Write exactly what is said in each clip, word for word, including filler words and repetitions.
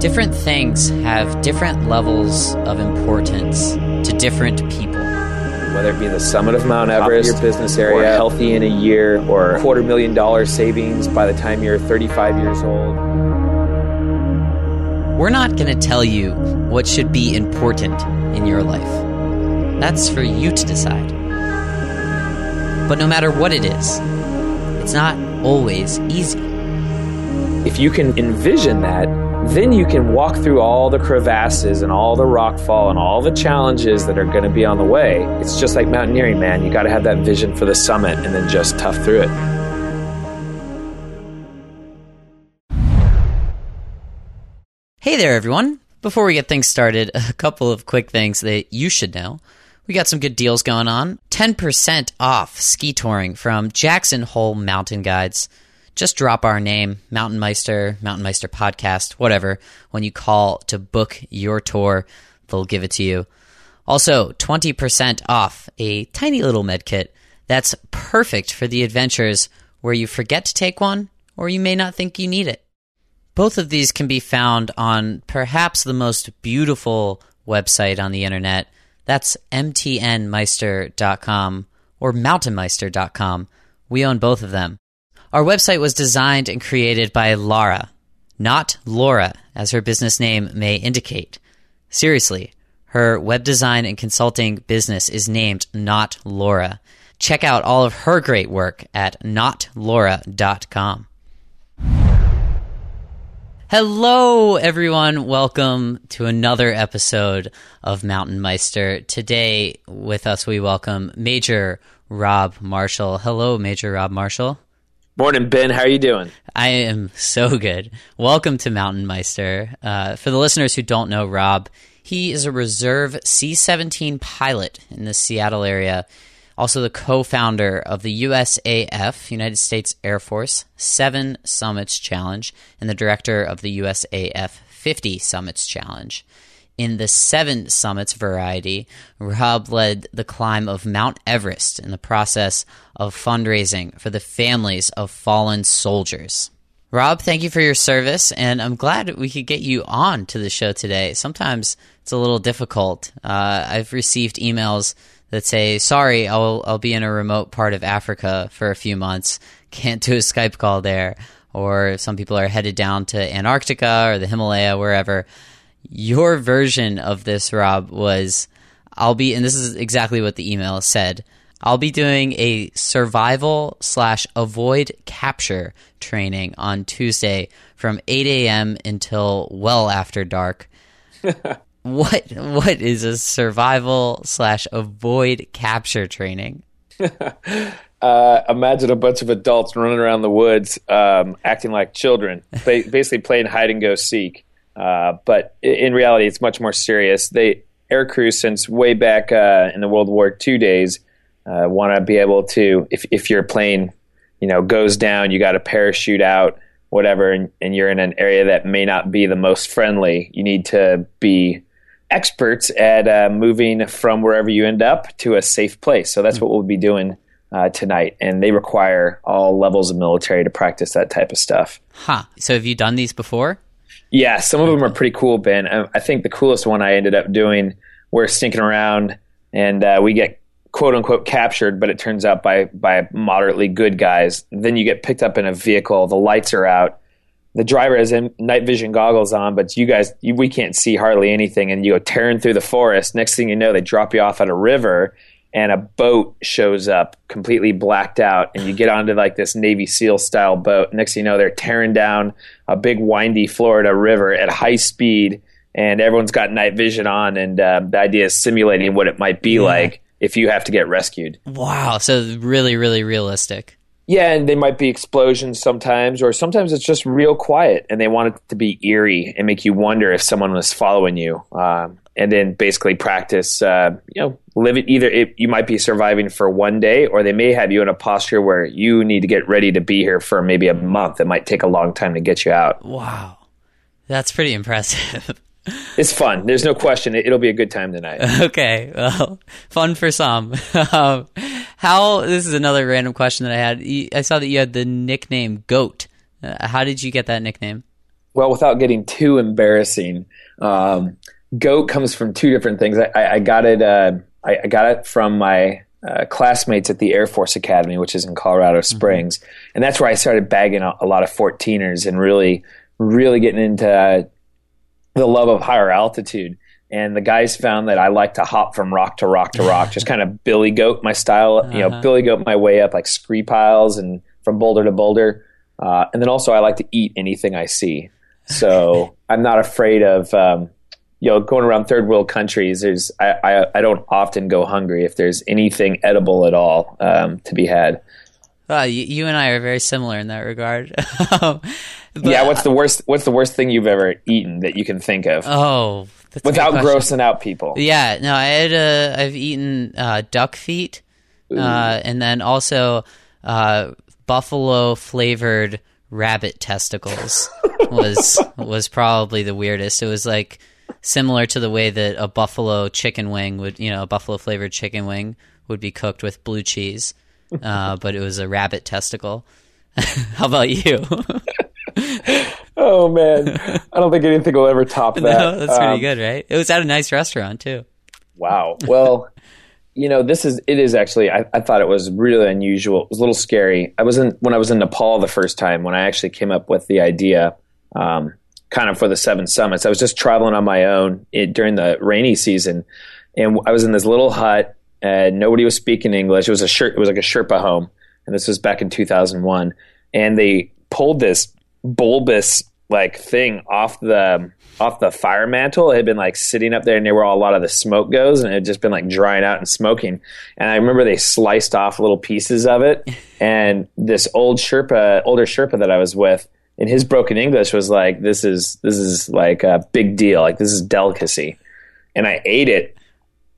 Different things have different levels of importance to different people. Whether it be the summit of Mount Everest, your business area, or healthy in a year, or a quarter million dollar savings by the time you're thirty-five years old. We're not going to tell you what should be important in your life. That's for you to decide. But no matter what it is, it's not always easy. If you can envision that, then you can walk through all the crevasses and all the rockfall and all the challenges that are going to be on the way. It's just like mountaineering, man. You got to have that vision for the summit and then just tough through it. Hey there, everyone. Before we get things started, a couple of quick things that you should know. We got some good deals going on. ten percent off ski touring from Jackson Hole Mountain Guides. Just drop our name, Mountain Meister, Mountain Meister Podcast, whatever. When you call to book your tour, they'll give it to you. Also, twenty percent off a tiny little med kit that's perfect for the adventures where you forget to take one or you may not think you need it. Both of these can be found on perhaps the most beautiful website on the internet. That's m t n meister dot com or mountain meister dot com. We own both of them. Our website was designed and created by Lara, Not Laura, as her business name may indicate. Seriously, her web design and consulting business is named Not Laura. Check out all of her great work at not laura dot com. Hello, everyone. Welcome to another episode of Mountain Meister. Today with us, we welcome Major Rob Marshall. Hello, Major Rob Marshall. Morning, Ben. How are you doing? I am so good. Welcome to Mountain Meister. Uh, for the listeners who don't know Rob, he is a reserve C seventeen pilot in the Seattle area, also the co-founder of the U S A F, United States Air Force, Seven Summits Challenge, and the director of the U S A F fifty Summits Challenge. In the Seven Summits variety, Rob led the climb of Mount Everest in the process of fundraising for the families of fallen soldiers. Rob, thank you for your service, and I'm glad we could get you on to the show today. Sometimes it's a little difficult. Uh, I've received emails that say, sorry, I'll, I'll be in a remote part of Africa for a few months. Can't do a Skype call there. Or some people are headed down to Antarctica or the Himalaya, wherever. Your version of this, Rob, was, I'll be, and this is exactly what the email said, I'll be doing a survival slash avoid capture training on Tuesday from eight a.m. until well after dark. What What is a survival slash avoid capture training? Uh, imagine a bunch of adults running around the woods um, acting like children, ba- basically playing hide and go seek. Uh, but in reality, it's much more serious. They air crews since way back uh, in the World War Two days uh, want to be able to, if if your plane, you know, goes down, you got to parachute out, whatever, and, and you're in an area that may not be the most friendly. You need to be experts at uh, moving from wherever you end up to a safe place. So that's mm-hmm. what we'll be doing Uh, tonight, and they require all levels of military to practice that type of stuff. Huh. So have you done these before? Yeah, some of them are pretty cool, Ben. I think the coolest one I ended up doing, we're stinking around and uh, we get quote-unquote captured, but it turns out by, by moderately good guys. Then you get picked up in a vehicle, the lights are out, the driver has night vision goggles on, but you guys, you, we can't see hardly anything, and you go tearing through the forest. Next thing you know, they drop you off at a river, and a boat shows up completely blacked out, and you get onto like this Navy SEAL style boat. Next thing you know, they're tearing down a big windy Florida river at high speed, and everyone's got night vision on, and uh, the idea is simulating what it might be yeah. like if you have to get rescued. Wow. So really, really realistic. Yeah, and they might be explosions sometimes, or sometimes it's just real quiet, and they want it to be eerie and make you wonder if someone was following you. Um, and then basically practice, uh, you know, live it. Either it, you might be surviving for one day, or they may have you in a posture where you need to get ready to be here for maybe a month. It might take a long time to get you out. Wow. That's pretty impressive. It's fun. There's no question. It'll be a good time tonight. Okay. Well, fun for some. um, how, this is another random question that I had. I saw that you had the nickname Goat. Uh, how did you get that nickname? Well, without getting too embarrassing, um, goat comes from two different things. I, I, I got it. Uh, I, I got it from my uh, classmates at the Air Force Academy, which is in Colorado Springs, mm-hmm. and that's where I started bagging a, a lot of fourteeners and really, really getting into uh, the love of higher altitude. And the guys found that I like to hop from rock to rock to rock, just kind of billy goat my style. Uh-huh. You know, billy goat my way up like scree piles and from boulder to boulder. Uh, and then also I like to eat anything I see. So I'm not afraid of, um, you know, going around third world countries. There's, I, I, I don't often go hungry if there's anything edible at all, um, to be had. Wow, you, you and I are very similar in that regard. But, yeah. What's the worst, what's the worst thing you've ever eaten that you can think of? Oh, that's without grossing out people. Yeah. No, I had, uh, I've eaten, uh, duck feet, Ooh. uh, and then also, uh, buffalo flavored rabbit testicles was was probably the weirdest. It was like similar to the way that a buffalo chicken wing would, you know, a buffalo flavored chicken wing would be cooked with blue cheese, uh, but it was a rabbit testicle. How about you? Oh man, I don't think anything will ever top that. No, that's pretty um, good, right? It was at a nice restaurant too. Wow. Well. You know, this is, it is actually, I, I thought it was really unusual. It was a little scary. I was in, when I was in Nepal the first time, when I actually came up with the idea, um, kind of for the Seven Summits, I was just traveling on my own it, during the rainy season. And I was in this little hut and nobody was speaking English. It was a Sher- it was like a Sherpa home. And this was back in two thousand one. And they pulled this bulbous like thing off the, off the fire mantle. It had been like sitting up there near where a lot of the smoke goes, and it had just been like drying out and smoking. And I remember they sliced off little pieces of it. And this old Sherpa, older Sherpa that I was with, in his broken English was like, this is, this is like a big deal. Like this is delicacy. And I ate it.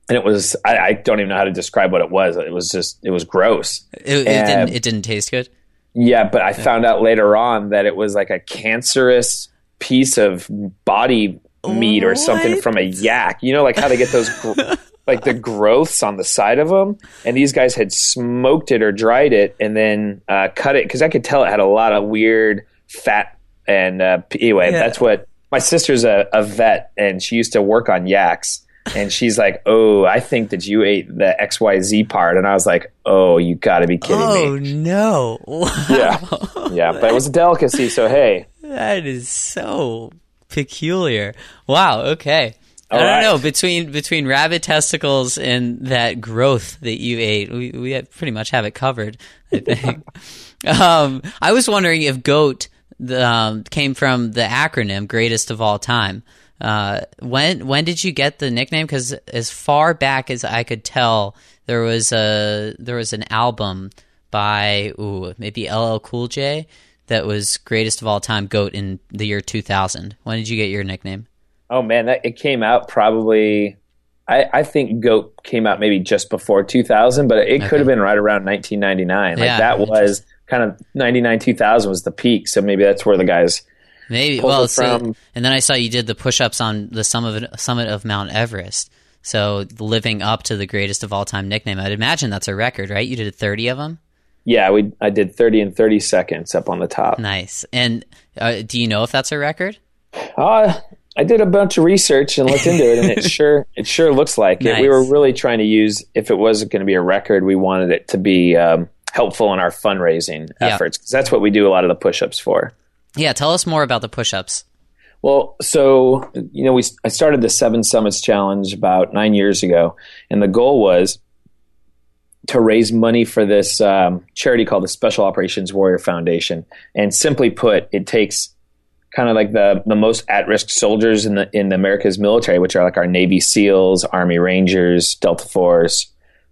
And it was, I, I don't even know how to describe what it was. It was just, it was gross. It, it didn't, it didn't taste good. Yeah. But I found out later on that it was like a cancerous piece of body meat or what? Something from a yak, you know, like how they get those gr- like the growths on the side of them, and these guys had smoked it or dried it and then uh cut it, because I could tell it had a lot of weird fat and uh anyway yeah. That's what my sister's a, a vet, and she used to work on yaks, and she's like, oh, I think that you ate the X Y Z part. And I was like, oh, you gotta be kidding oh, me. Oh no. Wow. Yeah, yeah, but it was a delicacy, so hey. That is so peculiar. Wow. Okay. All I don't right. know. Between between rabbit testicles and that growth that you ate, we we pretty much have it covered, I think. um, I was wondering if GOAT um, came from the acronym "Greatest of All Time." Uh, when when did you get the nickname? Because as far back as I could tell, there was a there was an album by ooh maybe L L Cool J. That was Greatest of All Time GOAT in the year two thousand. When did you get your nickname? Oh, man, that, it came out probably I, – I think GOAT came out maybe just before two thousand, but it okay. could have been right around nineteen ninety-nine. Like yeah, that was kind of – ninety-nine, two thousand was the peak, so maybe that's where the guys maybe well, so, from. And then I saw you did the push-ups on the summit of, summit of Mount Everest, so living up to the Greatest of All Time nickname. I'd imagine that's a record, right? You did thirty of them? Yeah, we I did thirty and thirty seconds up on the top. Nice. And uh, do you know if that's a record? Uh, I did a bunch of research and looked into it, and it sure it sure looks like nice. It. We were really trying to use, if it wasn't going to be a record, we wanted it to be um, helpful in our fundraising yeah. efforts, because that's what we do a lot of the push-ups for. Yeah, tell us more about the push-ups. Well, so, you know, we I started the Seven Summits Challenge about nine years ago, and the goal was to raise money for this um, charity called the Special Operations Warrior Foundation. And simply put, it takes kind of like the, the most at-risk soldiers in the in America's military, which are like our Navy SEALs, Army Rangers, Delta Force,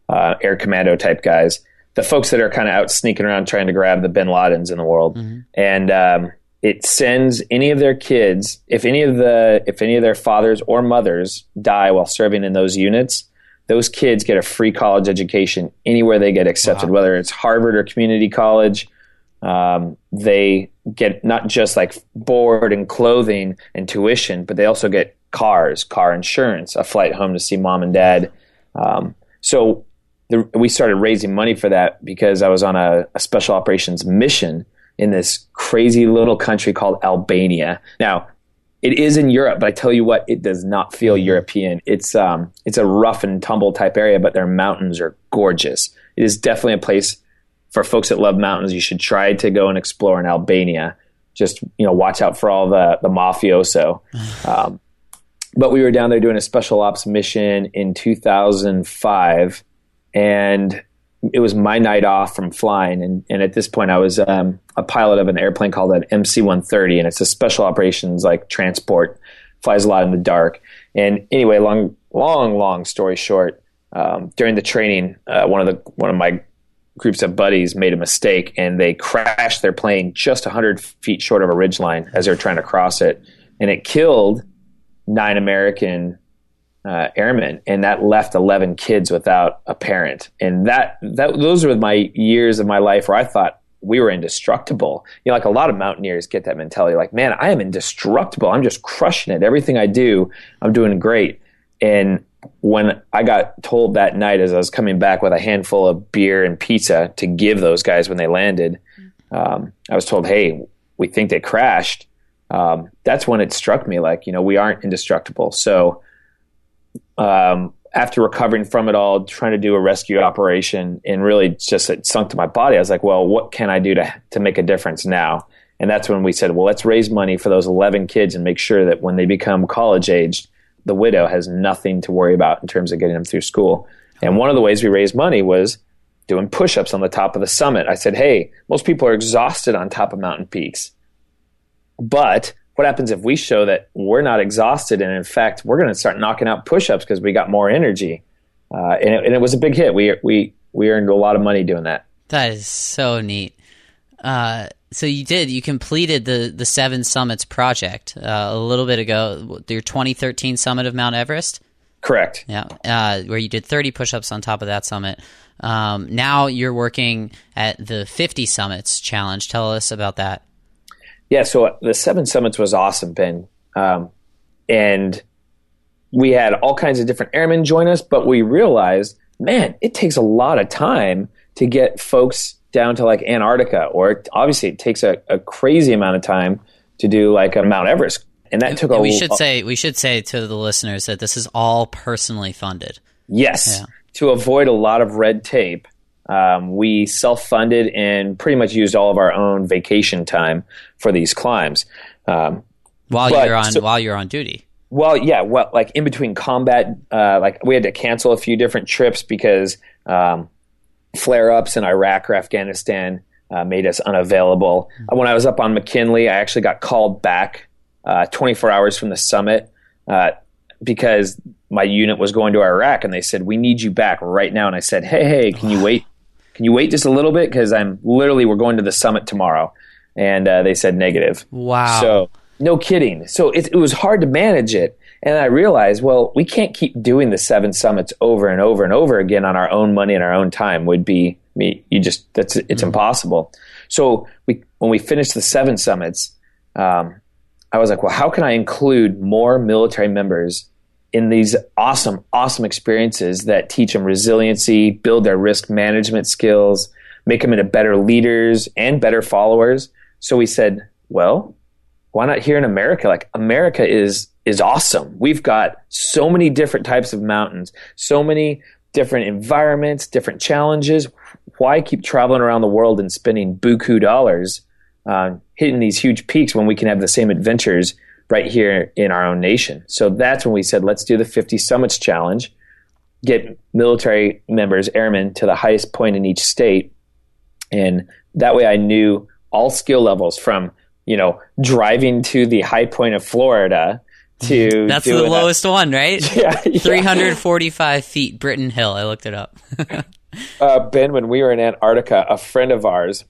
uh, Air Commando type guys, the folks that are kind of out sneaking around trying to grab the bin Ladens in the world. Mm-hmm. And um, it sends any of their kids, if any of the if any of their fathers or mothers die while serving in those units, those kids get a free college education anywhere they get accepted, wow. whether it's Harvard or community college. Um, they get not just like board and clothing and tuition, but they also get cars, car insurance, a flight home to see mom and dad. Um, so the, we started raising money for that because I was on a, a special operations mission in this crazy little country called Albania. Now, it is in Europe, but I tell you what, it does not feel European. It's um, it's a rough and tumble type area, but their mountains are gorgeous. It is definitely a place for folks that love mountains. You should try to go and explore in Albania. Just, you know, watch out for all the, the mafioso. Um, but we were down there doing a special ops mission in two thousand five, and it was my night off from flying. And, and at this point I was um, a pilot of an airplane called an M C one thirty, and it's a special operations like transport, flies a lot in the dark. And anyway, long, long, long story short, um, during the training, uh, one of the, one of my groups of buddies made a mistake, and they crashed their plane just one hundred feet short of a ridgeline as they were trying to cross it. And it killed nine American uh, airmen, and that left eleven kids without a parent. And that, that those were my years of my life where I thought we were indestructible. You know, like a lot of mountaineers get that mentality, like, man, I am indestructible. I'm just crushing it. Everything I do, I'm doing great. And when I got told that night, as I was coming back with a handful of beer and pizza to give those guys when they landed, um, I was told, hey, we think they crashed. Um, that's when it struck me, like, you know, we aren't indestructible. So um, after recovering from it all, trying to do a rescue operation, and really just it sunk to my body, I was like, well, what can I do to to make a difference now? And that's when we said, well, let's raise money for those eleven kids and make sure that when they become college-aged, the widow has nothing to worry about in terms of getting them through school. And one of the ways we raised money was doing push-ups on the top of the summit. I said, hey, most people are exhausted on top of mountain peaks. But what happens if we show that we're not exhausted, and in fact, we're going to start knocking out push-ups because we got more energy. Uh, and, it, and it was a big hit. We, we, we earned a lot of money doing that. That is so neat. Uh, so you did, you completed the, the Seven Summits project, uh, a little bit ago, your twenty thirteen summit of Mount Everest. Correct. Yeah. Uh, where you did thirty push-ups on top of that summit. Um, now you're working at the fifty summits challenge. Tell us about that. Yeah. So the Seven Summits was awesome, Ben. Um, and we had all kinds of different airmen join us, but we realized, man, it takes a lot of time to get folks down to like Antarctica, or obviously it takes a, a crazy amount of time to do like a Mount Everest. And that took a we should say we should say to the listeners that this is all personally funded. Yes. Yeah. To avoid a lot of red tape, um, we self-funded and pretty much used all of our own vacation time for these climbs. Um, while you're on so, while you're on duty. Well, yeah, well, like in between combat, uh, like we had to cancel a few different trips because um, flare-ups in Iraq or Afghanistan uh, made us unavailable. Mm-hmm. When I was up on McKinley, I actually got called back uh, twenty-four hours from the summit uh, because my unit was going to Iraq, and they said, we need you back right now. And I said, hey, hey, can you wait? Can you wait just a little bit? Because I'm literally, we're going to the summit tomorrow. And uh, they said negative. Wow. So no kidding. So it, it was hard to manage it. And I realized, well, we can't keep doing the seven summits over and over and over again on our own money and our own time. Would be me. You just that's it's mm-hmm. impossible. So we when we finished the seven summits, um, I was like, well, how can I include more military members in these awesome, awesome experiences that teach them resiliency, build their risk management skills, make them into better leaders and better followers? So we said, well, why not here in America? Like America is. is awesome. We've got so many different types of mountains, so many different environments, different challenges. Why keep traveling around the world and spending buku dollars uh, hitting these huge peaks when we can have the same adventures right here in our own nation? So that's when we said, let's do the fifty Summits Challenge, get military members, airmen, to the highest point in each state. And that way I knew all skill levels from, you know, driving to the high point of Florida. To That's the lowest a, one, right? Yeah, yeah. three hundred forty-five feet, Britton Hill. I looked it up. uh, Ben, when we were in Antarctica, a friend of ours,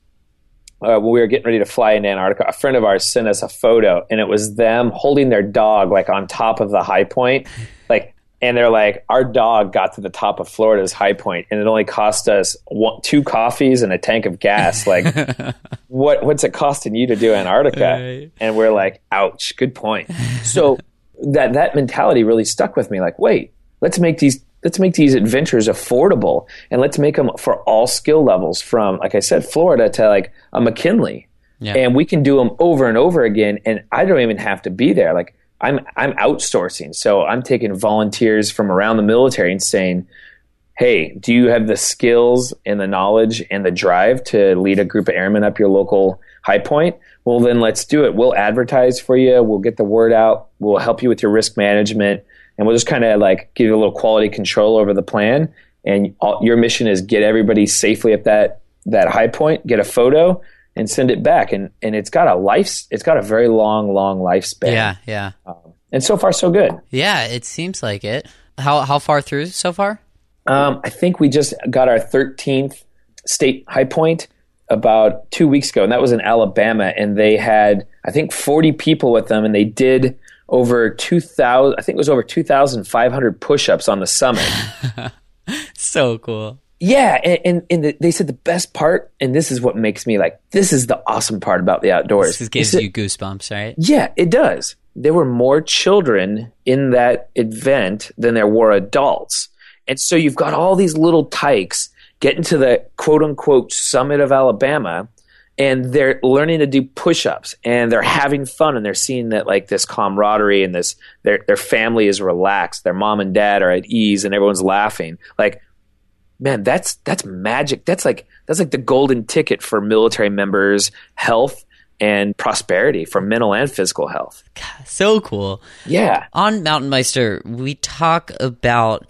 uh, when we were getting ready to fly in Antarctica, a friend of ours sent us a photo, and it was them holding their dog like on top of the high point. Like, and they're like, our dog got to the top of Florida's high point, and it only cost us one, two coffees and a tank of gas. Like, what what's it costing you to do Antarctica? Right. And we're like, ouch, good point. So that that mentality really stuck with me. Like, wait, let's make these let's make these adventures affordable, and let's make them for all skill levels, from, like I said, Florida to like a McKinley. Yeah. And we can do them over and over again, and I don't even have to be there. Like I'm I'm outsourcing. So I'm taking volunteers from around the military and saying, hey, do you have the skills and the knowledge and the drive to lead a group of airmen up your local high point? Well, then let's do it. We'll advertise for you. We'll get the word out. We'll help you with your risk management. And we'll just kind of like give you a little quality control over the plan. And all, your mission is get everybody safely up that, that high point, get a photo, and send it back. And and it's got a life, it's got a very long, long lifespan. Yeah, yeah. Um, and so far, so good. Yeah, it seems like it. How how far through so far? Um, I think we just got our thirteenth state high point about two weeks ago, and that was in Alabama. And they had, I think, forty people with them, and they did over two thousand. I think it was over two thousand five hundred push-ups on the summit. So cool. Yeah, and and, and the, they said the best part, and this is what makes me like, this is the awesome part about the outdoors. This gives said, you goosebumps, right? Yeah, it does. There were more children in that event than there were adults. And so you've got all these little tykes getting to the quote-unquote summit of Alabama, and they're learning to do push-ups, and they're having fun, and they're seeing that like this camaraderie and this their their family is relaxed, their mom and dad are at ease, and everyone's laughing. Like, man, that's that's magic. That's like that's like the golden ticket for military members' health and prosperity, for mental and physical health. God, so cool. Yeah. On Mountain Meister, we talk about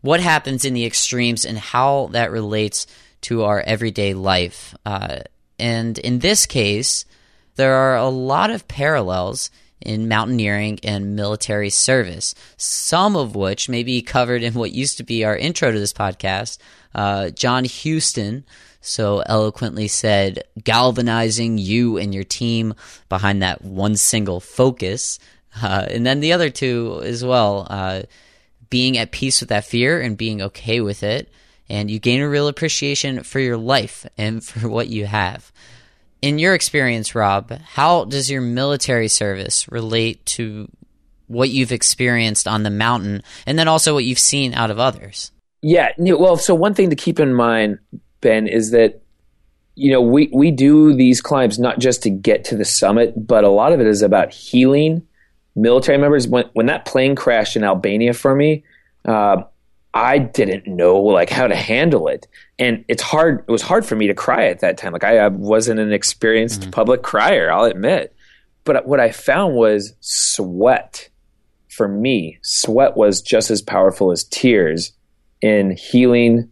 what happens in the extremes and how that relates to our everyday life. Uh, and in this case, there are a lot of parallels in mountaineering and military service, some of which may be covered in what used to be our intro to this podcast. Uh, John Houston so eloquently said, galvanizing you and your team behind that one single focus. Uh, and then the other two as well, uh, being at peace with that fear and being okay with it, and you gain a real appreciation for your life and for what you have. In your experience, Rob, how does your military service relate to what you've experienced on the mountain and then also what you've seen out of others? Yeah, well, so one thing to keep in mind, Ben, is that, you know, we, we do these climbs not just to get to the summit, but a lot of it is about healing military members. When when that plane crashed in Albania for me, uh, I didn't know like how to handle it, and it's hard. It was hard for me to cry at that time. Like I, I wasn't an experienced mm-hmm. public crier, I'll admit. But what I found was sweat. For me, sweat was just as powerful as tears in healing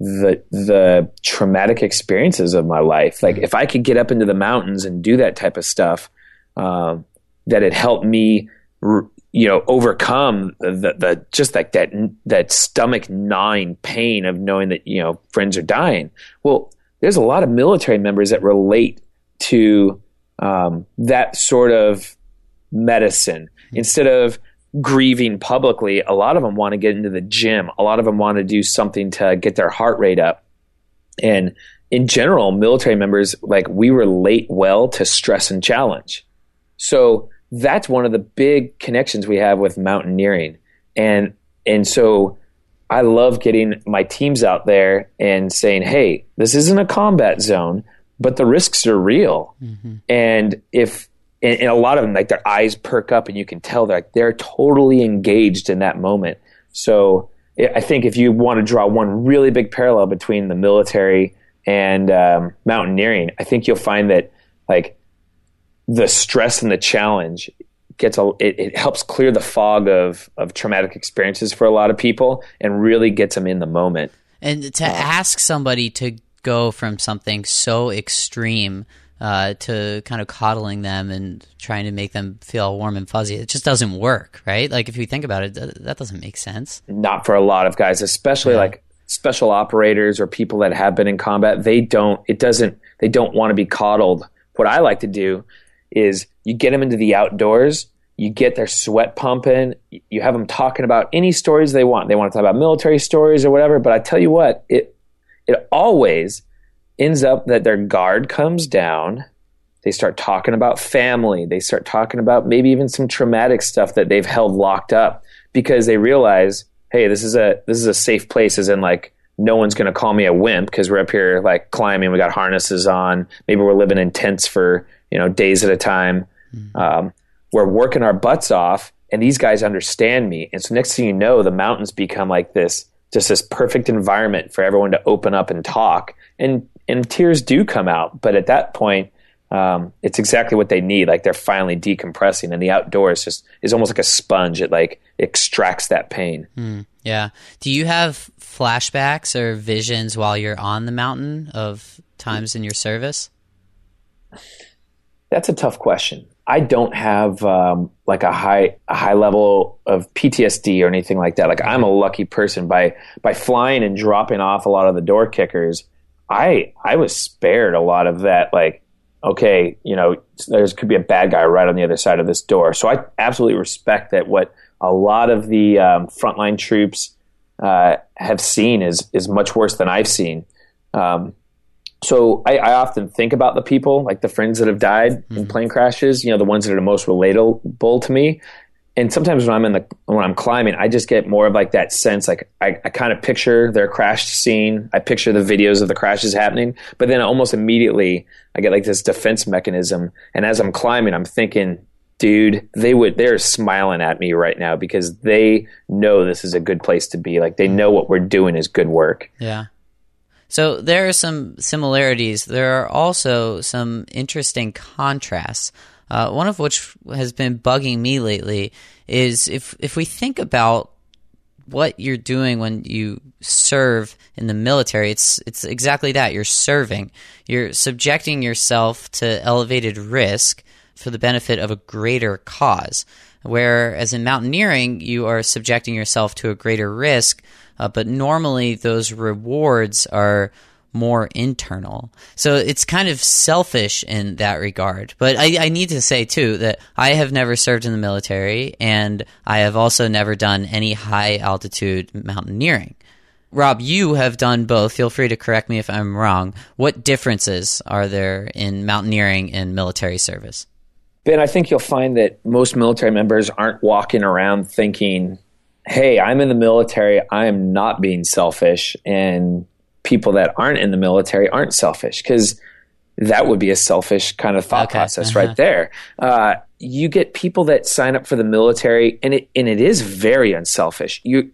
the the traumatic experiences of my life. Like mm-hmm. if I could get up into the mountains and do that type of stuff, um, that it helped me, you know, overcome the, the just like that that stomach gnawing pain of knowing that, you know, friends are dying. Well, there's a lot of military members that relate to um, that sort of medicine. Instead of grieving publicly, a lot of them want to get into the gym. A lot of them want to do something to get their heart rate up. And in general, military members, like, we relate well to stress and challenge. So that's one of the big connections we have with mountaineering. And and so I love getting my teams out there and saying, hey, this isn't a combat zone, but the risks are real. Mm-hmm. And if and, and a lot of them, like, their eyes perk up and you can tell they're, like, they're totally engaged in that moment. So I think if you want to draw one really big parallel between the military and um, mountaineering, I think you'll find that, like, the stress and the challenge gets a, it, it helps clear the fog of, of traumatic experiences for a lot of people and really gets them in the moment. And to um, ask somebody to go from something so extreme uh, to kind of coddling them and trying to make them feel warm and fuzzy, it just doesn't work, right? Like, if you think about it, th- that doesn't make sense. Not for a lot of guys, especially yeah. like special operators or people that have been in combat. They don't, it doesn't, they don't want to be coddled. What I like to do is you get them into the outdoors, you get their sweat pumping, you have them talking about any stories they want. They want to talk about military stories or whatever, but I tell you what, it it always ends up that their guard comes down, they start talking about family, they start talking about maybe even some traumatic stuff that they've held locked up because they realize, hey, this is a this is a safe place, as in, like, no one's going to call me a wimp because we're up here like climbing. We got harnesses on. Maybe we're living in tents for, you know, days at a time. Mm-hmm. Um, we're working our butts off, and these guys understand me. And so next thing you know, the mountains become like this, just this perfect environment for everyone to open up and talk. And and tears do come out. But at that point, um, it's exactly what they need. Like they're finally decompressing, and the outdoors just is almost like a sponge. It like extracts that pain. Mm, yeah. Do you have flashbacks or visions while you're on the mountain of times in your service? That's a tough question. I don't have um, like a high a high level of P T S D or anything like that. Like I'm a lucky person by by flying and dropping off a lot of the door kickers. I I was spared a lot of that. Like, okay, you know, there's could be a bad guy right on the other side of this door. So I absolutely respect that. What a lot of the um, frontline troops uh, have seen is is much worse than I've seen. Um, So I, I often think about the people, like the friends that have died in plane crashes, you know, the ones that are the most relatable to me. And sometimes when I'm in the when I'm climbing, I just get more of like that sense, like I, I kind of picture their crash scene. I picture the videos of the crashes happening, but then almost immediately I get like this defense mechanism. And as I'm climbing, I'm thinking, dude, they would they're smiling at me right now because they know this is a good place to be. Like they know what we're doing is good work. Yeah. So there are some similarities. There are also some interesting contrasts, uh, one of which has been bugging me lately is if if we think about what you're doing when you serve in the military, it's it's exactly that. You're serving. You're subjecting yourself to elevated risk for the benefit of a greater cause, whereas in mountaineering, you are subjecting yourself to a greater risk. Uh, but normally those rewards are more internal. So it's kind of selfish in that regard. But I, I need to say, too, that I have never served in the military, and I have also never done any high-altitude mountaineering. Rob, you have done both. Feel free to correct me if I'm wrong. What differences are there in mountaineering and military service? Ben, I think you'll find that most military members aren't walking around thinking, hey, I'm in the military, I am not being selfish, and people that aren't in the military aren't selfish, because that would be a selfish kind of thought okay. process uh-huh. right there. Uh, you get people that sign up for the military, and it and it is very unselfish. You,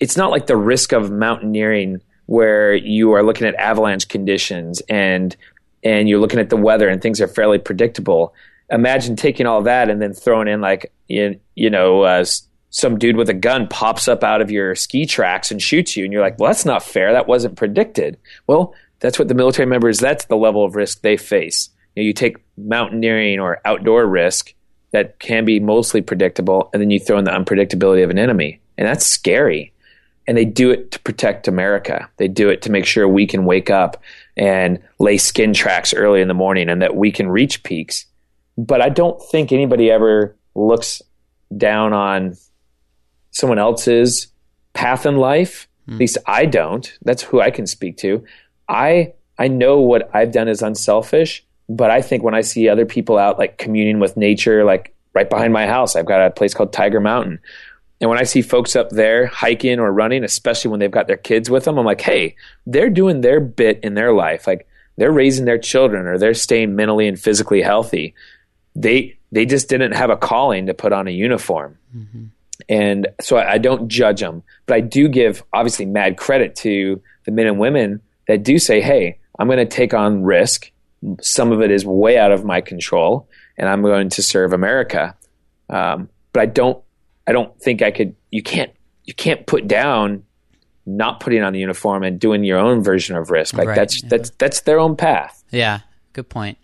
it's not like the risk of mountaineering where you are looking at avalanche conditions and and you're looking at the weather and things are fairly predictable. Imagine taking all that and then throwing in like, you, you know, uh, some dude with a gun pops up out of your ski tracks and shoots you. And you're like, well, that's not fair. That wasn't predicted. Well, that's what the military members, that's the level of risk they face. You know, you take mountaineering or outdoor risk that can be mostly predictable, and then you throw in the unpredictability of an enemy. And that's scary. And they do it to protect America. They do it to make sure we can wake up and lay skin tracks early in the morning and that we can reach peaks. But I don't think anybody ever looks down on someone else's path in life. Mm. At least I don't. That's who I can speak to. I I know what I've done is unselfish, but I think when I see other people out like communing with nature, like right behind my house, I've got a place called Tiger Mountain. And when I see folks up there hiking or running, especially when they've got their kids with them, I'm like, hey, they're doing their bit in their life. Like they're raising their children or they're staying mentally and physically healthy. They they just didn't have a calling to put on a uniform. Mm-hmm. And so I don't judge them, but I do give obviously mad credit to the men and women that do say, hey, I'm going to take on risk. Some of it is way out of my control, and I'm going to serve America. Um, but I don't, I don't think I could, you can't, you can't put down not putting on the uniform and doing your own version of risk. Like right. that's, yeah. that's, that's their own path. Yeah. Good point.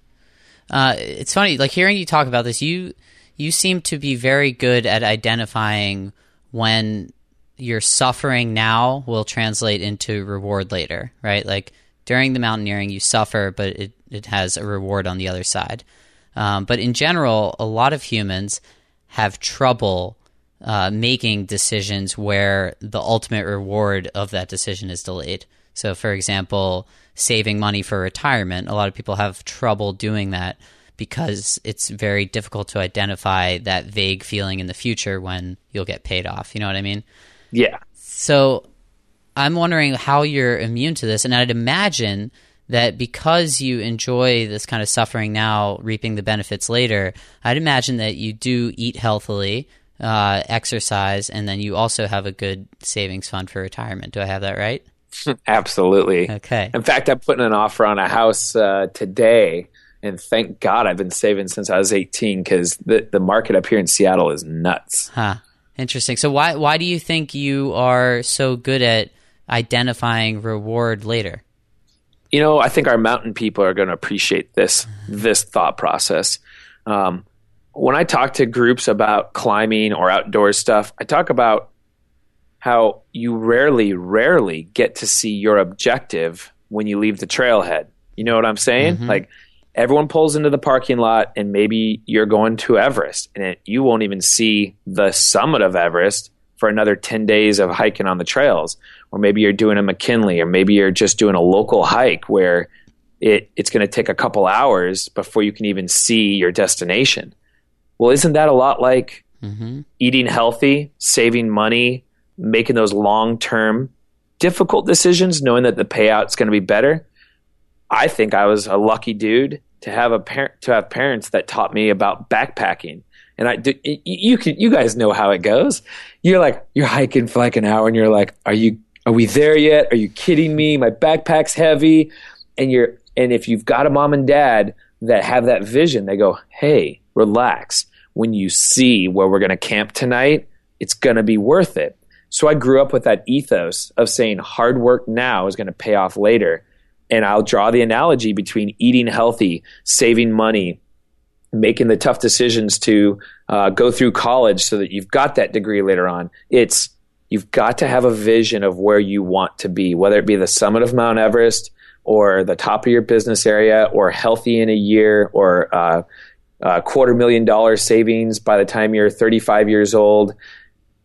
Uh, it's funny, like hearing you talk about this, you, You seem to be very good at identifying when your suffering now will translate into reward later, right? Like during the mountaineering, you suffer, but it, it has a reward on the other side. Um, but in general, a lot of humans have trouble uh, making decisions where the ultimate reward of that decision is delayed. So, for example, saving money for retirement, a lot of people have trouble doing that, because it's very difficult to identify that vague feeling in the future when you'll get paid off. You know what I mean? Yeah. So I'm wondering how you're immune to this. And I'd imagine that because you enjoy this kind of suffering now, reaping the benefits later, I'd imagine that you do eat healthily, uh, exercise, and then you also have a good savings fund for retirement. Do I have that right? Absolutely. Okay. In fact, I'm putting an offer on a house uh, today, and thank God I've been saving since I was eighteen, because the, the market up here in Seattle is nuts. Huh. Interesting. So why why do you think you are so good at identifying reward later? You know, I think our mountain people are going to appreciate this this thought process. Um, when I talk to groups about climbing or outdoor stuff, I talk about how you rarely, rarely get to see your objective when you leave the trailhead. You know what I'm saying? Mm-hmm. Like, everyone pulls into the parking lot, and maybe you're going to Everest, and it, you won't even see the summit of Everest for another ten days of hiking on the trails. Or maybe you're doing a McKinley, or maybe you're just doing a local hike where it, it's going to take a couple hours before you can even see your destination. Well, isn't that a lot like mm-hmm. eating healthy, saving money, making those long-term difficult decisions, knowing that the payout's going to be better? I think I was a lucky dude to have a parent to have parents that taught me about backpacking. And I, do, you can, you guys know how it goes. You're like, you're hiking for like an hour, and you're like, are you, are we there yet? Are you kidding me? My backpack's heavy. And you're, and if you've got a mom and dad that have that vision, they go, hey, relax. When you see where we're going to camp tonight, it's going to be worth it. So I grew up with that ethos of saying hard work now is going to pay off later. And I'll draw the analogy between eating healthy, saving money, making the tough decisions to uh, go through college so that you've got that degree later on. It's you've got to have a vision of where you want to be, whether it be the summit of Mount Everest or the top of your business area or healthy in a year or uh, a quarter million dollar savings by the time you're thirty-five years old.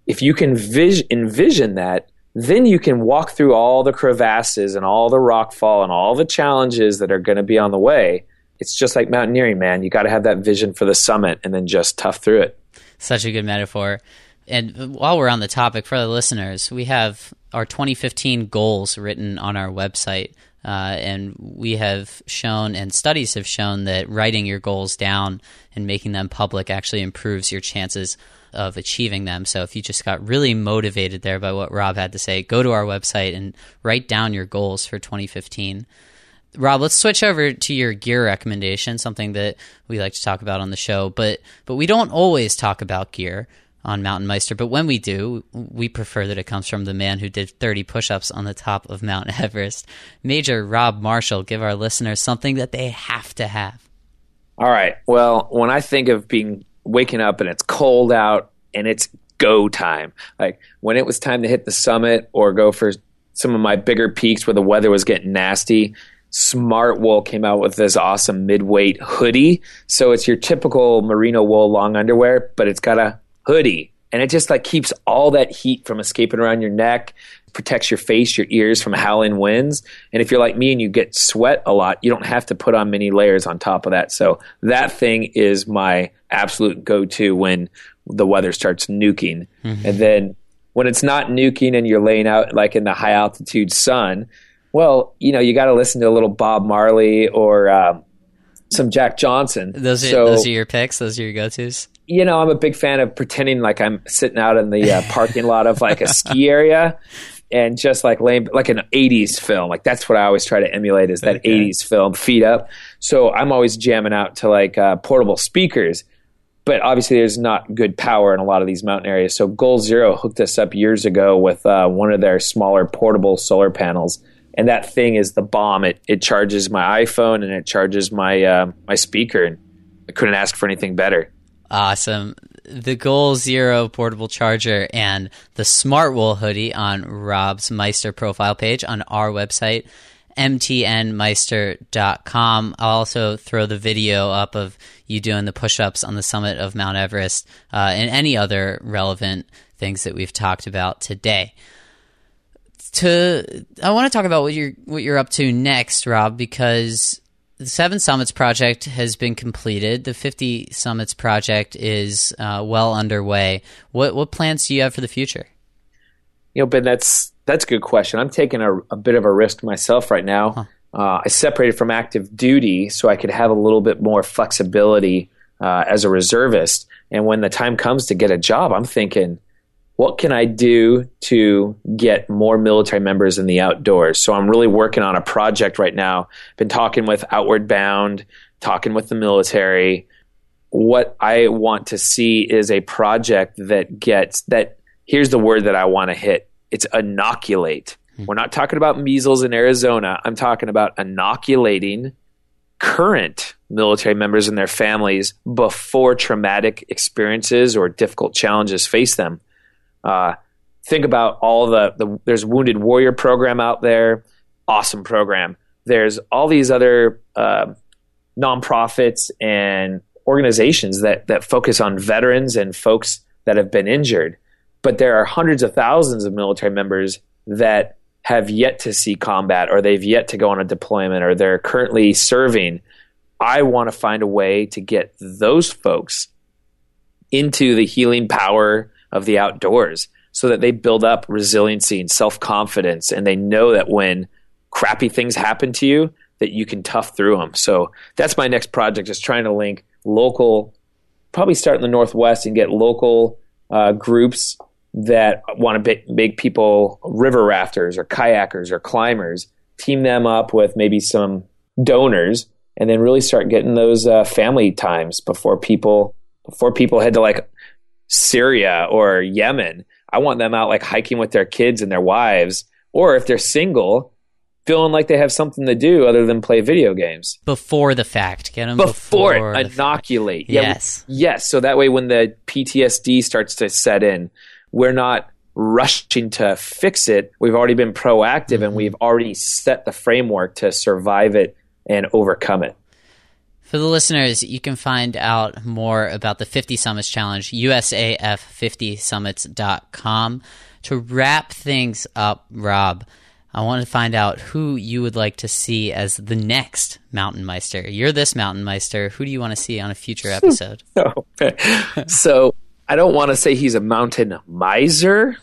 If you can vis- envision that, then you can walk through all the crevasses and all the rockfall and all the challenges that are going to be on the way. It's just like mountaineering, man. You got to have that vision for the summit and then just tough through it. Such a good metaphor. And while we're on the topic, for the listeners, we have our twenty fifteen goals written on our website. Uh, and we have shown, and studies have shown, that writing your goals down and making them public actually improves your chances of achieving them. So if you just got really motivated there by what Rob had to say, go to our website and write down your goals for twenty fifteen. Rob, let's switch over to your gear recommendation, something that we like to talk about on the show, but but we don't always talk about gear on Mountain Meister, but when we do, we prefer that it comes from the man who did thirty push-ups on the top of Mount Everest. Major Rob Marshall, give our listeners something that they have to have. All right. Well, when I think of being waking up and it's cold out and it's go time, like when it was time to hit the summit or go for some of my bigger peaks where the weather was getting nasty, Smart Wool came out with this awesome mid-weight hoodie. So it's your typical merino wool long underwear, but it's got a hoodie, and it just like keeps all that heat from escaping around your neck, protects your face, your ears from howling winds. And if you're like me and you get sweat a lot, you don't have to put on many layers on top of that. So that thing is my absolute go-to when the weather starts nuking. Mm-hmm. And then when it's not nuking and you're laying out like in the high altitude sun, well, you know, you got to listen to a little Bob Marley or um, some Jack Johnson. Those are, so, those are your picks? Those are your go-tos? You know, I'm a big fan of pretending like I'm sitting out in the uh, parking lot of like a ski area. And just like lame, like an eighties film, like that's what I always try to emulate is that okay. eighties film, Feet Up. So I'm always jamming out to like uh, portable speakers. But obviously there's not good power in a lot of these mountain areas. So Goal Zero hooked us up years ago with uh, one of their smaller portable solar panels. And that thing is the bomb. It it charges my iPhone and it charges my uh, my speaker. And I couldn't ask for anything better. Awesome. The Goal Zero portable charger and the Smart Wool hoodie on Rob's Meister profile page on our website, m t n meister dot com. I'll also throw the video up of you doing the push-ups on the summit of Mount Everest uh, and any other relevant things that we've talked about today. To I want to talk about what you're what you're up to next, Rob, because the Seven Summits project has been completed. The fifty Summits project is uh, well underway. What what plans do you have for the future? You know, Ben, that's That's a good question. I'm taking a, a bit of a risk myself right now. Huh. Uh, I separated from active duty so I could have a little bit more flexibility uh, as a reservist. And when the time comes to get a job, I'm thinking, what can I do to get more military members in the outdoors? So I'm really working on a project right now. Been talking with Outward Bound, talking with the military. What I want to see is a project that gets that. Here's the word that I want to hit. It's inoculate. Hmm. We're not talking about measles in Arizona. I'm talking about inoculating current military members and their families before traumatic experiences or difficult challenges face them. Uh, think about all the, the, there's Wounded Warrior Program out there. Awesome program. There's all these other uh, nonprofits and organizations that, that focus on veterans and folks that have been injured. But there are hundreds of thousands of military members that have yet to see combat, or they've yet to go on a deployment, or they're currently serving. I want to find a way to get those folks into the healing power of the outdoors so that they build up resiliency and self-confidence, and they know that when crappy things happen to you, that you can tough through them. So that's my next project, is trying to link local, probably start in the Northwest and get local uh, groups that want to be- make people river rafters or kayakers or climbers, team them up with maybe some donors, and then really start getting those uh, family times before people before people head to like Syria or Yemen. I want them out like hiking with their kids and their wives, or if they're single, feeling like they have something to do other than play video games. Before the fact. Get them before, before it. Inoculate. Yeah, yes. We, yes. So that way when the P T S D starts to set in, we're not rushing to fix it. We've already been proactive, mm-hmm. and we've already set the framework to survive it and overcome it. For the listeners, you can find out more about the fifty Summits Challenge, U S A F fifty summits dot com. To wrap things up, Rob, I want to find out who you would like to see as the next Mountain Meister. You're this Mountain Meister. Who do you want to see on a future episode? So I don't want to say he's a mountain miser.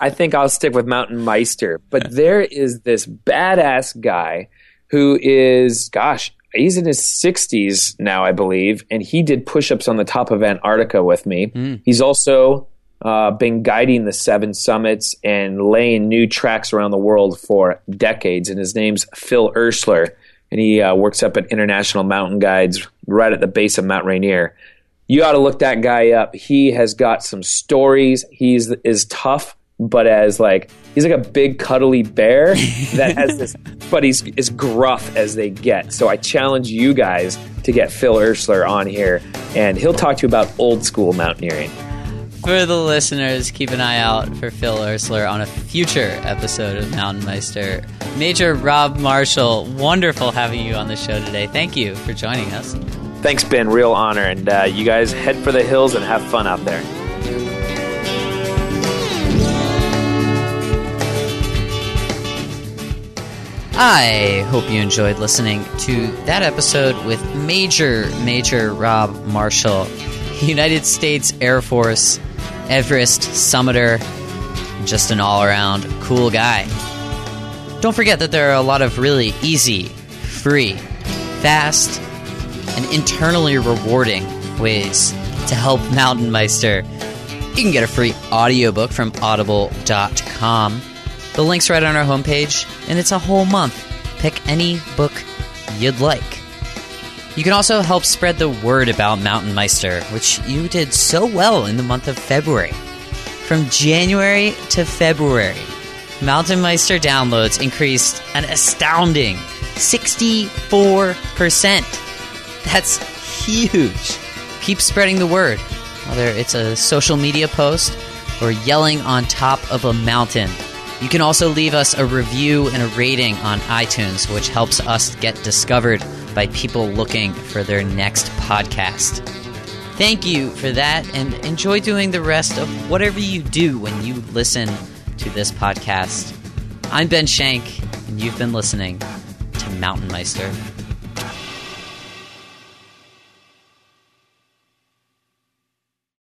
I think I'll stick with Mountain Meister. But there is this badass guy who is, gosh, he's in his sixties now, I believe, and he did push-ups on the top of Antarctica with me. Mm. He's also uh, been guiding the Seven Summits and laying new tracks around the world for decades, and his name's Phil Ershler, and he uh, works up at International Mountain Guides right at the base of Mount Rainier. You ought to look that guy up. He has got some stories. He's is tough, but as like he's like a big cuddly bear that has this, but he's as gruff as they get. So I challenge you guys to get Phil Ershler on here, and he'll talk to you about old school mountaineering. For the listeners, keep an eye out for Phil Ershler on a future episode of Mountain Meister. Major Rob Marshall, wonderful having you on the show today. Thank you for joining us. Thanks, Ben. Real honor. And uh, you guys head for the hills and have fun out there. I hope you enjoyed listening to that episode with Major, Major Rob Marshall, United States Air Force, Everest summiter, just an all-around cool guy. Don't forget that there are a lot of really easy, free, fast, and internally rewarding ways to help Mountain Meister. You can get a free audiobook from audible dot com. The link's right on our homepage, and it's a whole month. Pick any book you'd like. You can also help spread the word about Mountain Meister, which you did so well in the month of February. From January to February, Mountain Meister downloads increased an astounding sixty-four percent. That's huge. Keep spreading the word, whether it's a social media post or yelling on top of a mountain. You can also leave us a review and a rating on iTunes, which helps us get discovered by people looking for their next podcast. Thank you for that, and enjoy doing the rest of whatever you do when you listen to this podcast. I'm Ben Shank, and you've been listening to Mountain Meister.